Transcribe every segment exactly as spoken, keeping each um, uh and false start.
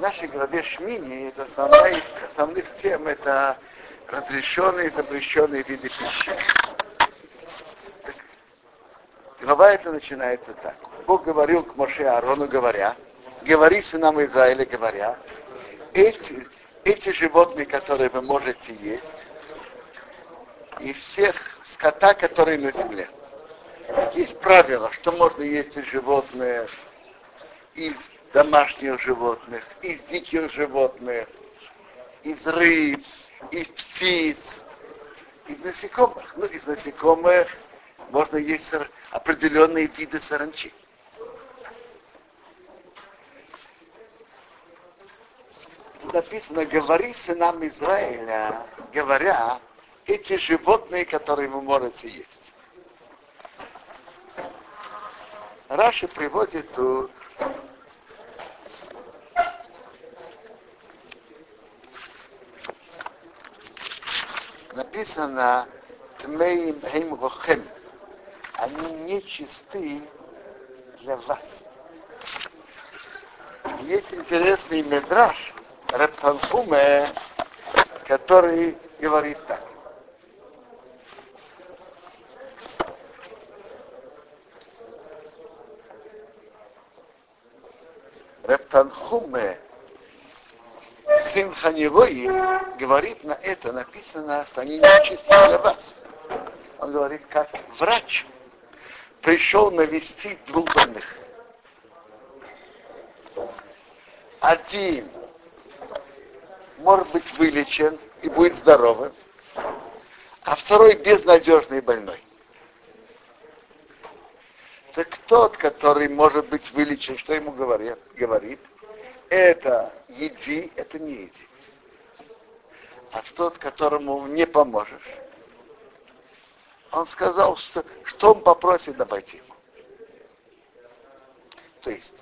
в нашей главе Шмини из основных, основных тем это разрешенные и запрещенные виды пищи. Так, глава эта начинается так. Бог говорил к Моше Аарону, говоря, говори сынам Израиля, говоря, эти, эти животные, которые вы можете есть, и всех скота, которые на земле. Есть правило, что можно есть из животных, из домашних животных, из диких животных, из рыб, из птиц, из насекомых. Ну, из насекомых можно есть определенные виды саранчи. Тут написано, говори сынам Израиля, говоря, эти животные, которые вы можете есть. Раши приводит тут написано Тмеим Хемгухем. Они нечисты для вас. Есть интересный мидраш Рабби Танхума, который говорит так. Рабби Танхума, сын Ханегои, говорит на это, написано, что они нечисты для вас. Он говорит, как врач пришел навестить двух больных. Один может быть вылечен и будет здоровым, а второй безнадежный и больной. Так тот, который может быть вылечен, что ему говорят, говорит, это еди, это не еди. А тот, которому не поможешь, он сказал, что, что он попросит обойти ему. То есть,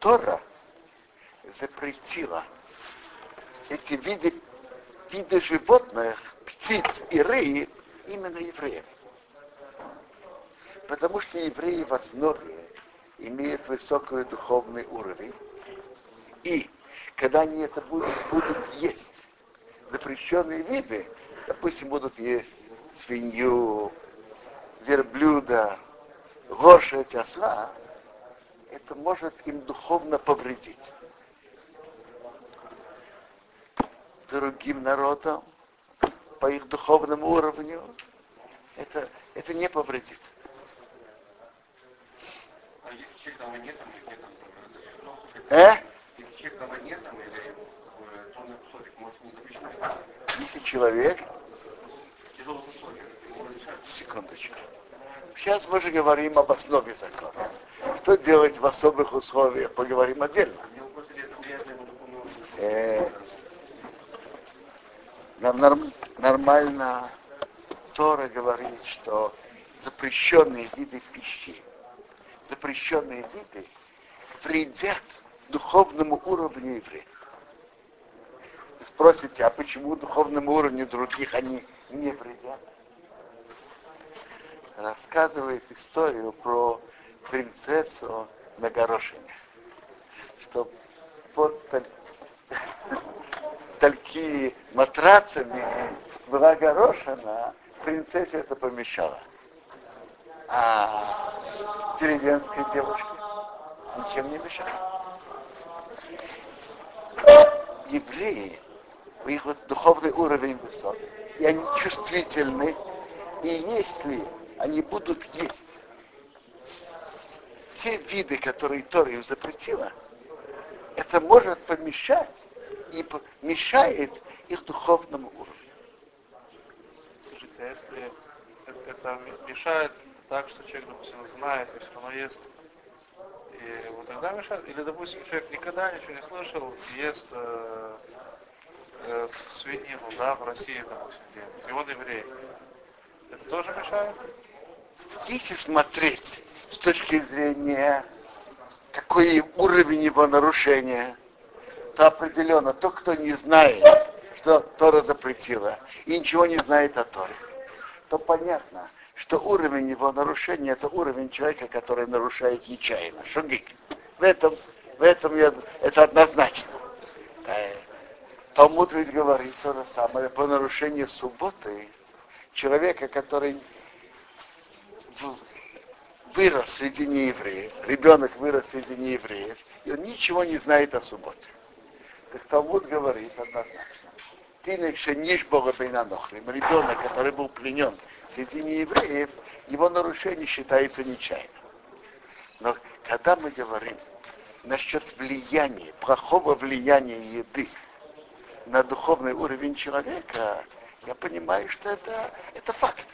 Тора запретила эти виды, виды животных, птиц и рыб именно евреям. Потому что евреи в основе имеют высокий духовный уровень. И когда они это будут, будут есть, запрещенные виды, допустим, будут есть свинью, верблюда, лошадь, осла, это может им духовно повредить. Другим народам, по их духовному уровню, это, это не повредит. Честного нет, там или нет, там разрешено. Если честного нет, там или тонный кусочек может не запрещено. Если человек. Тяжелый кусочек. Секундочку. Сейчас мы же говорим об основе закона. Что делать в особых условиях? Поговорим отдельно. Э, нам норм, нормально Тора говорит, что запрещенные виды пищи, запрещенные виды вредят духовному уровню евреев. Вы спросите, а почему духовному уровню других они не вредят? Рассказывает историю про принцессу на горошине. Что под такими матрацами была горошина, принцессе это помещало. А деревенской девушке ничем не мешает. Евреи, у них вот духовный уровень высок, и они чувствительны, и если они будут есть те виды, которые Тора им запретила, это может помешать и мешает их духовному уровню. Слушайте, а если это мешает так, что человек, допустим, знает и все равно ест, и вот тогда мешает? Или, допустим, человек никогда ничего не слышал, ест э, э, свинину, да, в России, допустим, делают, и он еврей. Это тоже мешает? Если смотреть с точки зрения, какой уровень его нарушения, то определенно тот, кто не знает, что Тора запретила, и ничего не знает о Торе, то понятно, что уровень его нарушения это уровень человека, который нарушает нечаянно. Шогик. В этом, в В этом я, это однозначно. Талмуд ведь говорит то же самое по нарушению субботы. Человека, который вырос среди неевреев, ребенок вырос среди неевреев, и он ничего не знает о субботе. Так Талмуд говорит однозначно. Ты накшенишь Бога Бейнанохрим. Ребенок, который был пленен среди неевреев, его нарушение считается нечаянным. Но когда мы говорим насчет влияния, плохого влияния еды на духовный уровень человека, я понимаю, что это, это факт.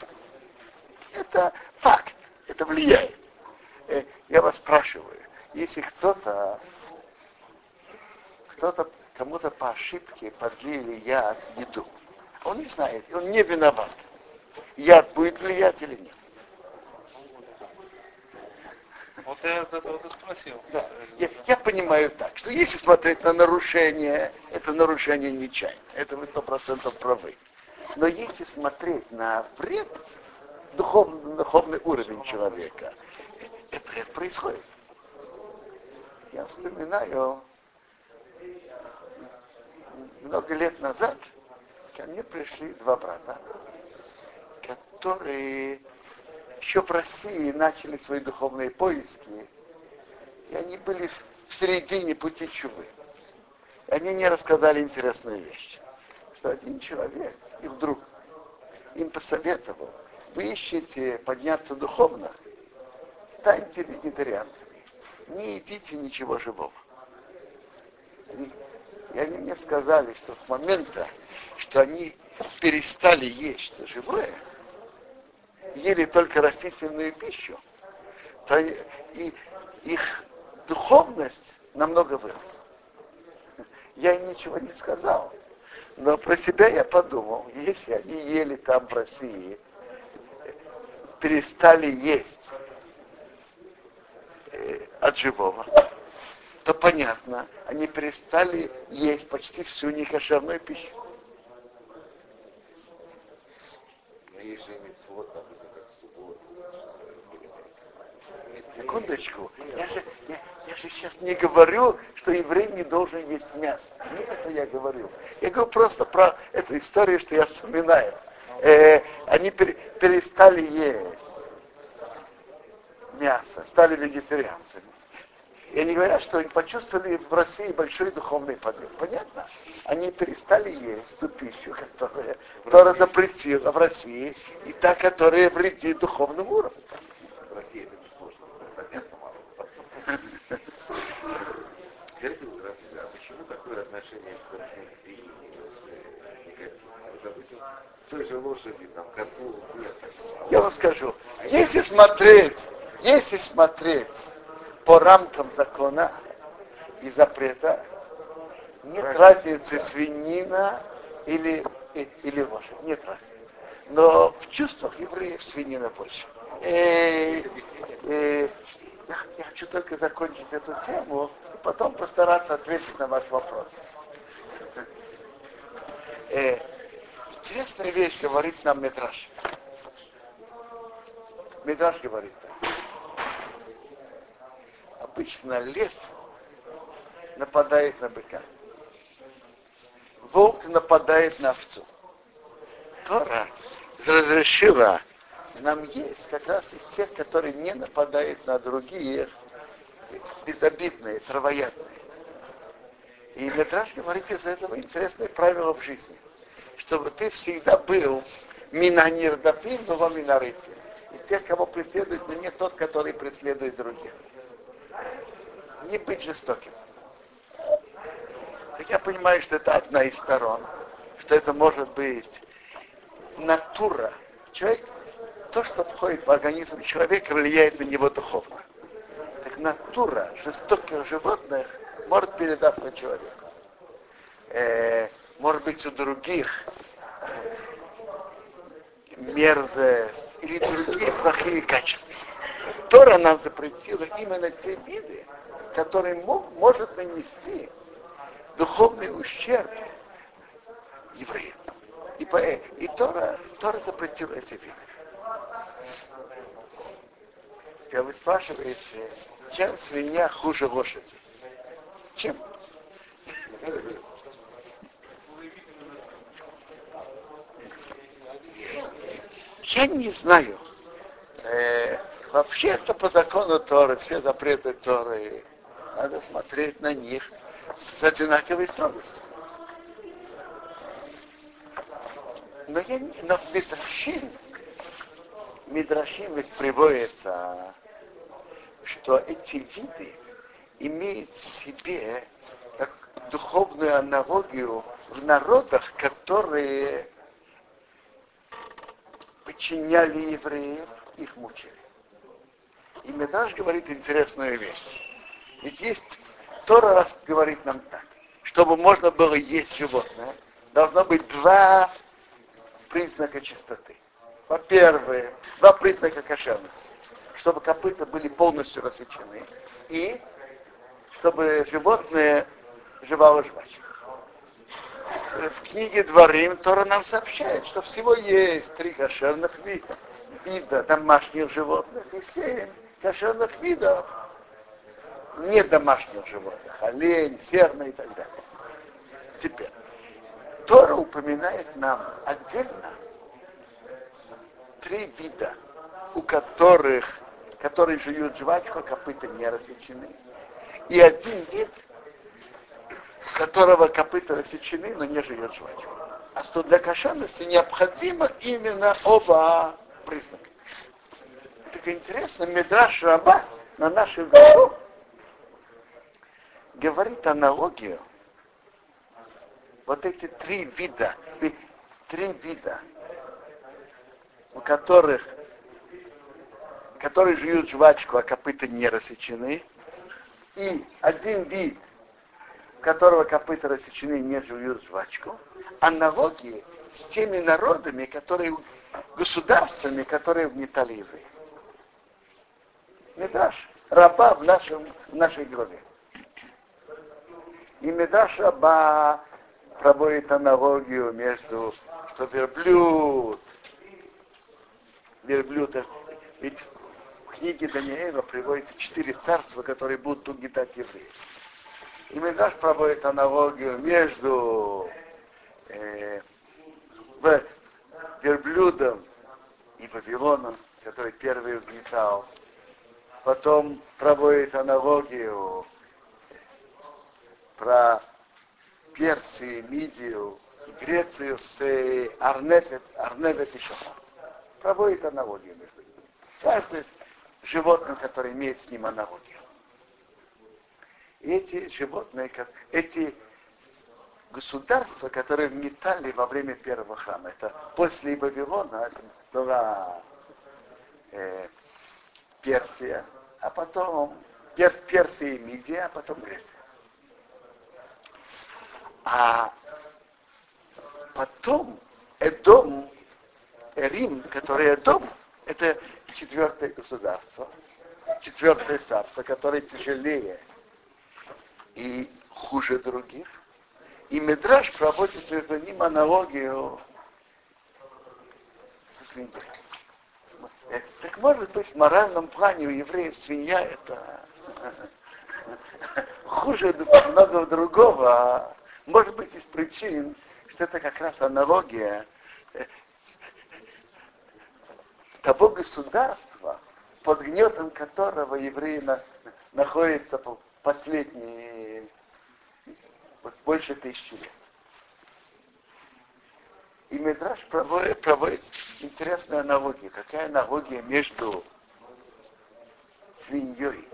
Это факт. Это влияет. Я вас спрашиваю, если кто-то, кто-то кому-то по ошибке подлили яд в еду, он не знает, он не виноват. Яд будет влиять или нет? Вот я это вот и спросил. Да. Я, я понимаю так, что если смотреть на нарушение, это нарушение нечаянно. Это вы сто процентов правы. Но если смотреть на вред, духовный, духовный уровень человека, это вред происходит. Я вспоминаю, много лет назад ко мне пришли два брата, которые еще в России начали свои духовные поиски, и они были в середине пути чувы. И они мне рассказали интересную вещь, что один человек, и вдруг им посоветовал, вы ищете подняться духовно, станьте вегетарианцами, не едите ничего живого. Они, и они мне сказали, что с момента, что они перестали есть что живое, ели только растительную пищу, то они, и их духовность намного выросла. Я им ничего не сказал, но про себя я подумал, если они ели там в России, перестали есть э, от живого, то понятно, они перестали есть почти всю некошерную пищу. Секундочку, я же, я, я же сейчас не говорю, что еврей не должен есть мясо. Не это я говорю. Я говорю просто про эту историю, что я вспоминаю. Э, они пер, перестали есть мясо, стали вегетарианцами. И они говорят, что они почувствовали в России большой духовный подъем. Понятно? Они перестали есть ту пищу, которая Тора запретила в России, и та, которая вредит духовному уровню. В России это не сложно. Это мясо мало. Скажите, здравствуйте, а почему такое отношение к свинье негативное? Той же лошади, там, коту, нет. Я вам скажу, если смотреть, если смотреть, по рамкам закона и запрета нет разницы свинина или, или лошадь. Нет разницы. Но в чувствах евреев свинина больше. Э, э, я, я хочу только закончить эту тему и потом постараться ответить на ваш вопрос. Э, интересная вещь говорит нам Мидраш. Мидраш говорит так. Обычно лев нападает на быка. Волк нападает на овцу. Тора разрешила нам есть как раз и тех, которые не нападают на другие, безобидные, травоядные. И Мидраш говорит из этого интересное правило в жизни. Чтобы ты всегда был минанирдапин, но во минарыпин. И тех, кого преследует, но не тот, который преследует других. Не быть жестоким. Так я понимаю, что это одна из сторон, что это может быть натура. Человек, то, что входит в организм человека, влияет на него духовно. Так натура жестоких животных может передаться человеку. Э, может быть, у других мерзость или другие плохие качества. Тора нам запретила именно те виды, которые мог, может нанести духовный ущерб евреям. И, и Тора, Тора запретила эти виды. Когда вы спрашиваете, чем свинья хуже лошади? чем? Я не знаю. Э, вообще-то по закону Торы, все запреты Торы, надо смотреть на них с одинаковой строгостью. Но, я не, но в Мидрашим, Мидрашим ведь приводится, что эти виды имеют в себе духовную аналогию в народах, которые подчиняли евреев, их мучили. И Мидраш говорит интересную вещь. Ведь есть, Тора раз говорит нам так, чтобы можно было есть животное, должно быть два признака чистоты. Во-первых, два признака кошерности. Чтобы копыта были полностью рассечены. И чтобы животное жевало жвачку. В книге Дворим Тора нам сообщает, что всего есть три кошерных вида. Вида домашних животных и семь кошерных видов не домашних животных. Олень, серна и так далее. Теперь. Тора упоминает нам отдельно три вида, у которых, которые жуют жвачку, копыта не рассечены. И один вид, у которого копыта рассечены, но не жует жвачку. А что для кошерности необходимо именно оба признака. Так интересно, Мидраш Раба на нашу голову говорит аналогию. Вот эти три вида, три вида, у которых, которые жуют жвачку, а копыта не рассечены, и один вид, у которого копыта рассечены, не жуют жвачку, аналогии с теми народами, которые, государствами, которые угнетали евреев. Мидраш Раба в, нашем, в нашей главе. И Мидраш Раба проводит аналогию между, что верблюд, верблюд, ведь в книге Даниила приводится четыре царства, которые будут угнетать евреев. И Мидраш проводит аналогию между э, верблюдом и Вавилоном, который первый угнетал. Потом проводит аналогию про Персию, Мидию, Грецию с Арнефет, Арнефет и Шамар. Проводит аналогию между ними. Каждое животное, которое имеет с ним аналогию. Эти животные, эти государства, которые вметали во время первого храма, это после Вавилона, это была э, Персия, а потом Пер, Персия и Мидия, а потом Греция. А потом Эдом, Рим, который Эдом, это четвертое государство, четвертое царство, которое тяжелее и хуже других. И Мидраш проводит между ним аналогию со свиньей. Так может быть, в моральном плане у евреев свинья это хуже много другого. Может быть, из причин, что это как раз аналогия того государства, под гнетом которого евреи на, находятся последние вот, больше тысячи лет. И Мидраш проводит, проводит интересную аналогию. Какая аналогия между свиньей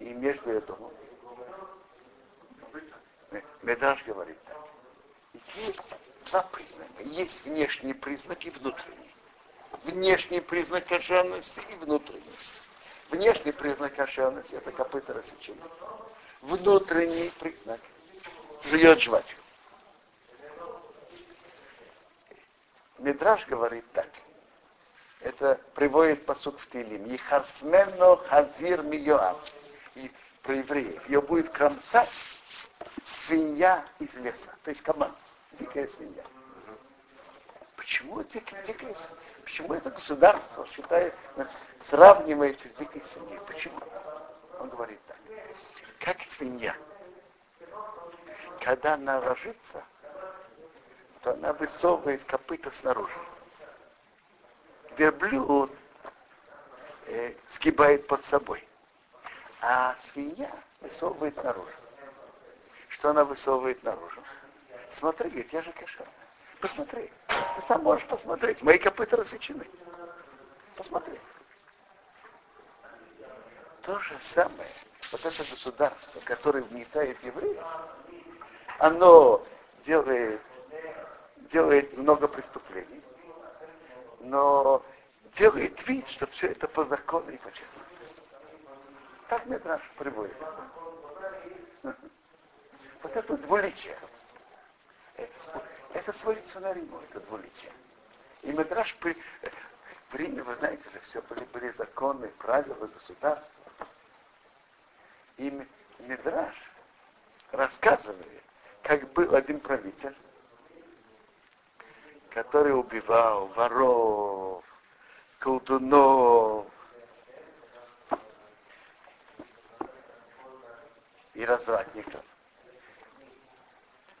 и между этому? Мидраш говорит так. Есть два признака. Есть внешний признак и внутренний. Внешний признак кошерности и внутренний. Внешний признак кошерности — это копыта рассечены. Внутренний признак — жует жвачку. Мидраш говорит так. Это приводит пасук в Тилим. Ехарсменно хазир миоам. И про евреев. Ее будет кромсать свинья из леса, то есть команда, дикая свинья. Почему, дикая, дикая, почему это государство считает, сравнивается с дикой свиньей? Почему? Он говорит так. Как свинья когда она ложится, то она высовывает копыта снаружи. Верблюд э, сгибает под собой, а свинья высовывает наружу. Что она высовывает наружу? Смотри, говорит, я же кошерная. Посмотри, ты сам можешь посмотреть, мои копыта рассечены. Посмотри. То же самое, вот это государство, которое угнетает евреев, оно делает, делает много преступлений, но делает вид, что все это по закону и по честности. Так Мидраш приводит. Вот это двуличие. Это сводится на Риму, это двуличие. И Мидраш при... в Риме, вы знаете же, все были, были законы, правила государства. И Мидраш рассказывает, как был один правитель, который убивал воров, колдунов и развратников.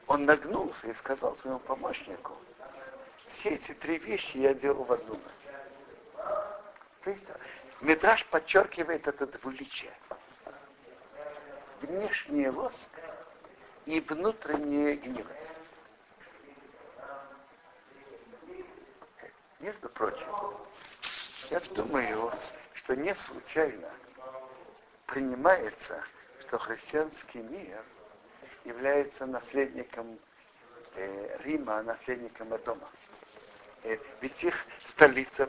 Он нагнулся и сказал своему помощнику: все эти три вещи я делал в одну ночь. То есть Мидраш подчеркивает это двуличие. Внешний лоск и внутренняя гнилость. Между прочим, я думаю, что не случайно принимается, что христианский мир является наследником э, Рима, наследником Эдома. Э, ведь их столица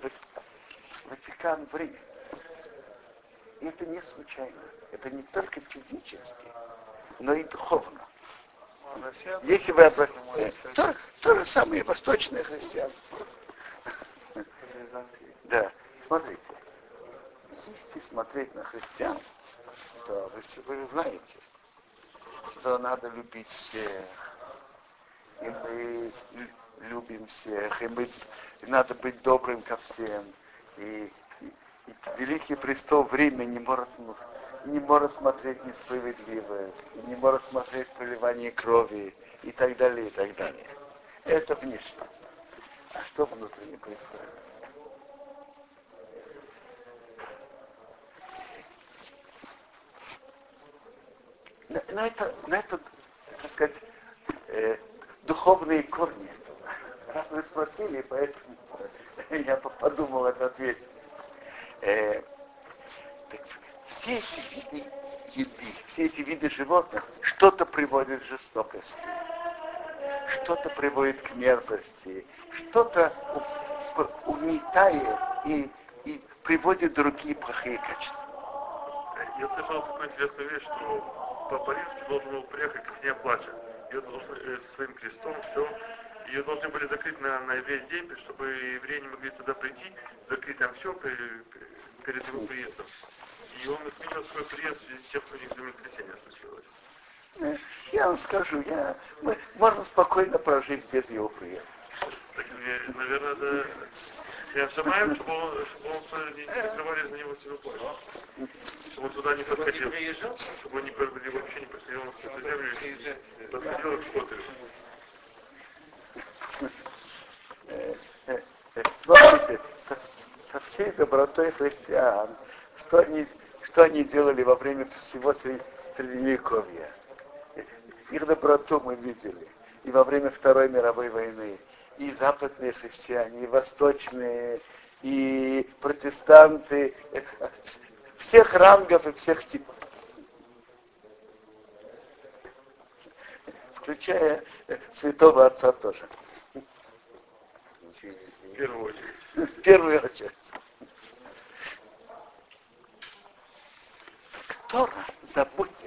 Ватикан в Риме. И это не случайно. Это не только физически, но и духовно. Если вы обратите, то, то же самое восточное христианство. Да, смотрите. Если смотреть на христиан, то вы, вы знаете, что надо любить всех, и мы любим всех, и, мы, и надо быть добрым ко всем, и, и, и великий престол времени не может, не может смотреть несправедливое, не может смотреть проливание крови, и так далее, и так далее. Это внешне. А что внутренне происходит? Но это, но это, так сказать, э, духовные корни этого. Раз вы спросили, поэтому я подумал это ответить. Э, так, все эти виды еды, все эти виды животных, что-то приводит к жестокости, что-то приводит к мерзости, что-то угнетает и, и приводит другие плохие качества. Я слышал такую интересную вещь, что Папа Римский должен был приехать к ней плача. Ее должны своим крестом, все. Ее должны были закрыть на, на весь день, чтобы евреи не могли туда прийти, закрыть там все при, при, перед его приездом. И он изменил свой приезд в связи с тем, что у них землетрясение случилось. Я вам скажу, я... мы можно спокойно прожить без его приезда. Так, наверное, да. Я сжимаю, чтобы он, чтобы он не закрывали за него свою плащ. Чтобы он туда не подходил. Чтобы он не, вообще не подходил на всю землю и подходил к Потерю. Смотрите, со, со всей добротой христиан, что они, что они делали во время всего Средневековья. Их доброту мы видели. И во время Второй мировой войны. И западные христиане, и восточные, и протестанты, всех рангов и всех типов. Включая святого отца тоже. В первую очередь. В первую очередь. Кто, заботясь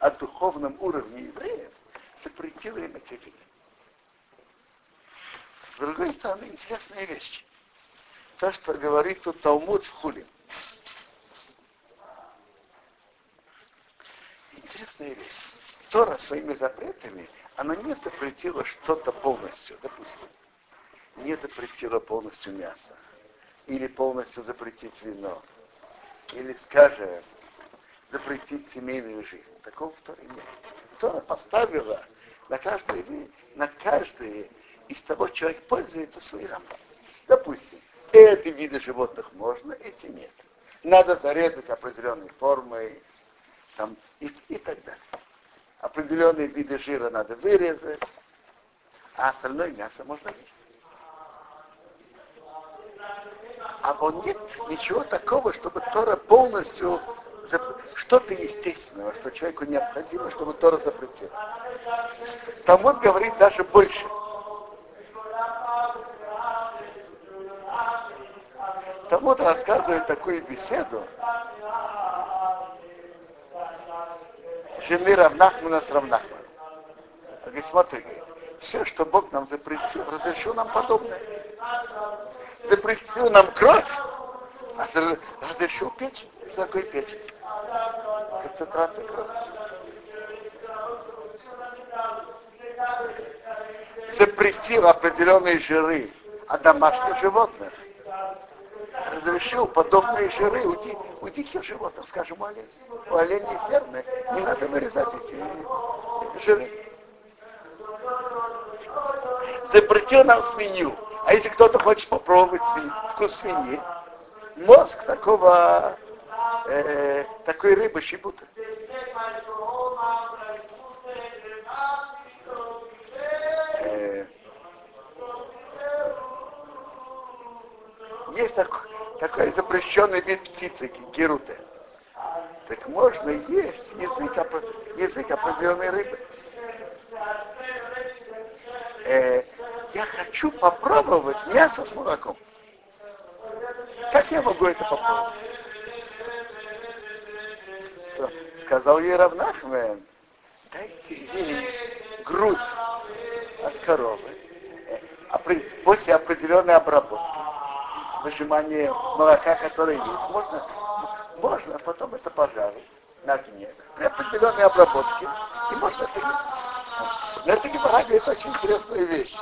о духовном уровне евреев, запретил им эти вещи? С другой стороны, интересная вещь. То, что говорит тут Талмуд в Хулин. Интересная вещь. Тора своими запретами, она не запретила что-то полностью. Допустим, не запретила полностью мясо. Или полностью запретить вино. Или, скажем, запретить семейную жизнь. Такого в Торе нет. Тора поставила на каждый, на каждый из того, что человек пользуется, свои рамки. Допустим, эти виды животных можно, эти нет. Надо зарезать определенной формой там, и, и так далее. Определенные виды жира надо вырезать, а остальное мясо можно есть. А вот нет ничего такого, чтобы Тора полностью что-то естественного, что человеку необходимо, чтобы Тора запретила. Талмуд говорит даже больше. Талмуд рассказывает такую беседу жены Рав Нахмана с Рав Нахманом. Он говорит, смотри, говорит, все, что Бог нам запретил, разрешил нам подобное. Запретил нам кровь, а разрешил печень. Что такое печень? Концентрация крови. Запретил определенные жиры от домашних животных. Разрешил подобные жиры у, ди, у диких животных, скажем, у оленей. У оленей серны не надо вырезать эти, эти жиры. Запретил нам свинью. А если кто-то хочет попробовать свинь, вкус свиньи, мозг такого, э, такой рыбы щебута. Э, есть так, такой запрещенный вид птицы, геруте. Так можно есть язык, язык определенной рыбы. Э, Я хочу попробовать мясо с молоком. Как я могу это попробовать? Что? Сказал ей Рав Нахман, дайте ей грудь от коровы после определенной обработки, выжимания молока, которое есть, можно, можно потом это пожарить на огне при определенной обработке, и можно это есть. Но это Гемара говорит очень интересную вещь.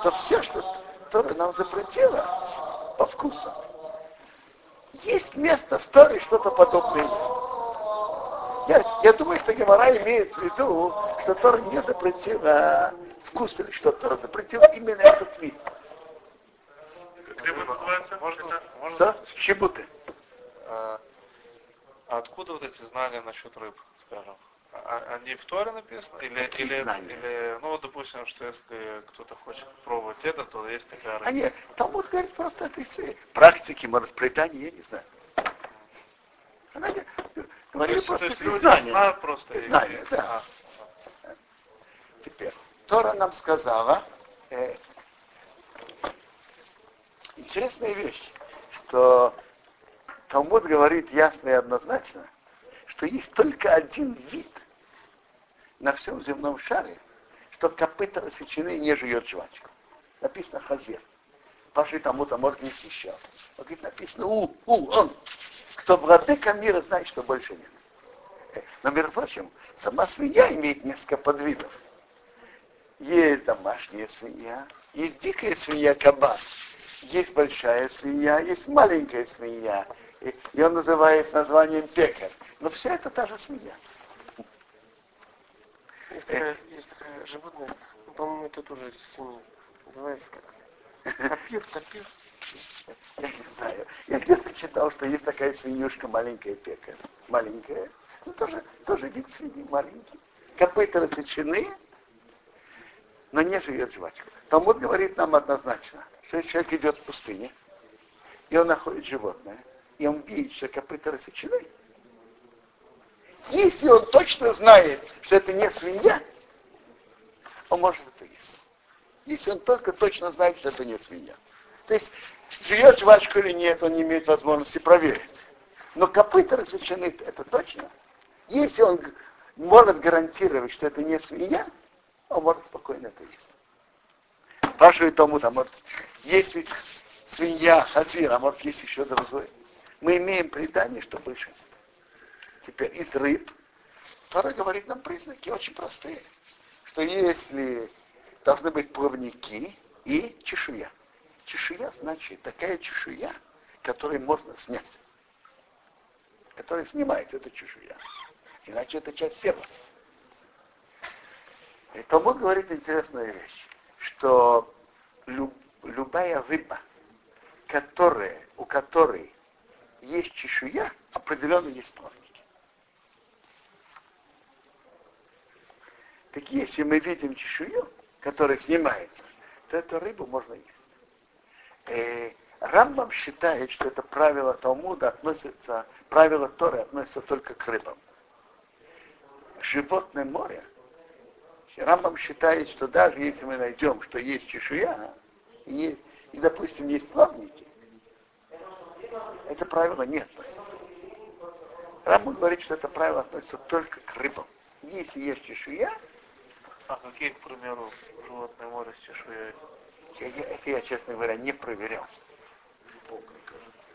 Что все, что Тора нам запретила, по вкусу. Есть место в Торе что-то подобное. Я, я думаю, что Гемара имеет в виду, что Тора не запретила вкус или что Тора запретила именно этот вид. Где вы называется? Можно, можно? Да? Щебуты. А, откуда вот эти знания насчет рыб, скажем? Они в Торе написаны? Или, или, или, ну, допустим, что если кто-то хочет пробовать это, то есть такая... А нет, Талмуд говорит просто это все. Практики, мороспредания, я не знаю. Она говорит то просто это знание. Знают просто знание, и... да. А. Теперь, Тора нам сказала, э, интересная вещь, что Талмуд говорит ясно и однозначно, что есть только один вид на всем земном шаре, что копыта рассечены не жует жвачку. Написано хазер. Паши тому-то морг не сищал. Он говорит, написано у, у, он. Кто владыка мира, знает, что больше нет. Но, между прочим, сама свинья имеет несколько подвидов. Есть домашняя свинья, есть дикая свинья кабан, есть большая свинья, есть маленькая свинья. И он называет названием пекарь. Но все это та же свинья. Есть такое, есть такое животное, по-моему, это тоже свинья. Называется как? Тапир, тапир. Я не знаю. Я где-то читал, что есть такая свинюшка, маленькая пекарь. Маленькая. Ну, тоже, тоже вид свиньи маленький. Копыта рассечены, но не живет жвачка. Талмуд говорит нам однозначно, что человек идет в пустыне, и он находит животное, и он видит, что копыта рассечены. Если он точно знает, что это не свинья, он может это есть. Если он только точно знает, что это не свинья. То есть, жует жвачку или нет, он не имеет возможности проверить. Но копыта рассечены, это точно. Если он может гарантировать, что это не свинья, он может спокойно это есть. Спрашивает тому, а может, есть ведь свинья, хазир, а может, есть еще другое. Мы имеем предание, что больше нет. Теперь из рыб, Тора говорит нам признаки очень простые, что если должны быть плавники и чешуя. Чешуя значит такая чешуя, которую можно снять. Которая снимается, это чешуя. Иначе это часть тела. И Талмуд говорит интересную вещь, что люб, любая рыба, которая, у которой есть чешуя, определенно есть плавники. Так если мы видим чешую, которая снимается, то эту рыбу можно есть. И Рамбам считает, что это правило Талмуда относится, правило Торы относится только к рыбам. Животное море. Рамбам считает, что даже если мы найдем, что есть чешуя, и, и допустим, есть плавники, это правило не относится. Рамбам говорит, что это правило относится только к рыбам. Если есть чешуя... А какие, к примеру, животное море с чешуей? Я, я, это я, честно говоря, не проверял. Окунь, кажется.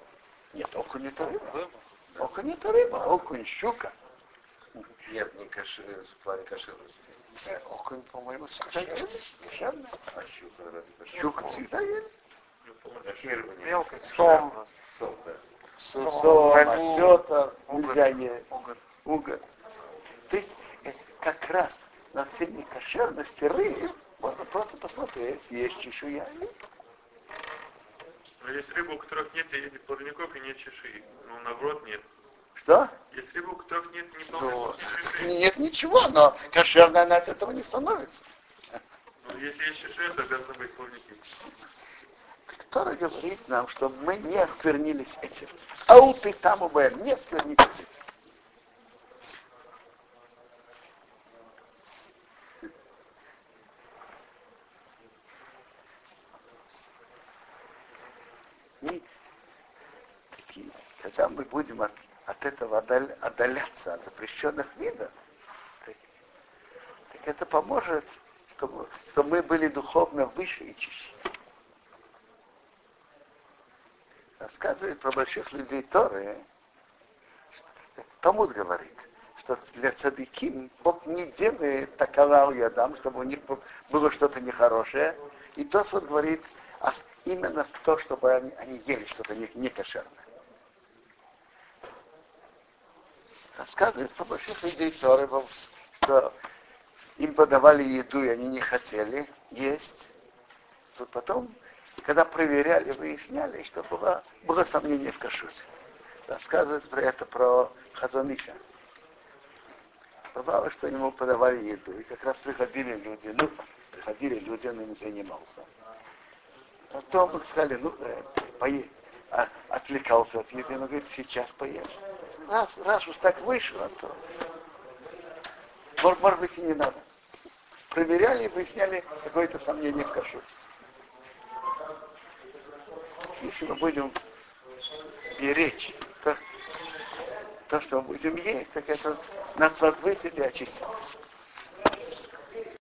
Нет, окунь это рыба. Окунь это рыба, окунь щука. Нет, не каши, в плане каширности. Окунь, по-моему, всегда ели. А щука, разве? Щука всегда ели. Мелкая. Сом. Сом, да. Сом, осёта, нельзя ели. Угорь. То есть, как раз на все некошерности рыб можно просто посмотреть, есть чешуя. Но есть рыбы, у которых нет плавников и нет чешуи. Ну, наоборот, нет. Что? Есть рыбы, у которых нет ни плавников, ни чешуи. Нет ничего, но кошерная она от этого не становится. Ну, если есть чешуя, то должны быть плавники. Который говорит нам, чтобы мы не осквернились этим. Ау ты там убер, не осквернитесь этим. И когда мы будем от, от этого отдаль, отдаляться, от запрещенных видов, так, так это поможет, чтобы, чтобы мы были духовно выше и чище. Рассказывает про больших людей Торы. Талмуд говорит, что для цадиким Бог не делает таковал я дам, чтобы у них было что-то нехорошее. И Тос вот говорит, а именно то, чтобы они, они ели что-то некошерное. Рассказывает про больших людей Торы, что им подавали еду, и они не хотели есть. Но потом, когда проверяли, выясняли, что было, было сомнение в кашруте. Рассказывает про это про Хазон Иша. Бывало, что ему подавали еду, и как раз приходили люди, ну, приходили люди, он им занимался. Потом мы сказали, ну, поесть. А, отвлекался от еды, он говорит, сейчас поешь. Раз, раз уж так вышло, то, может, может быть, и не надо. Проверяли и выясняли какое-то сомнение в кашруте. Если мы будем беречь то, то, что мы будем есть, так это нас возвысит и очистит.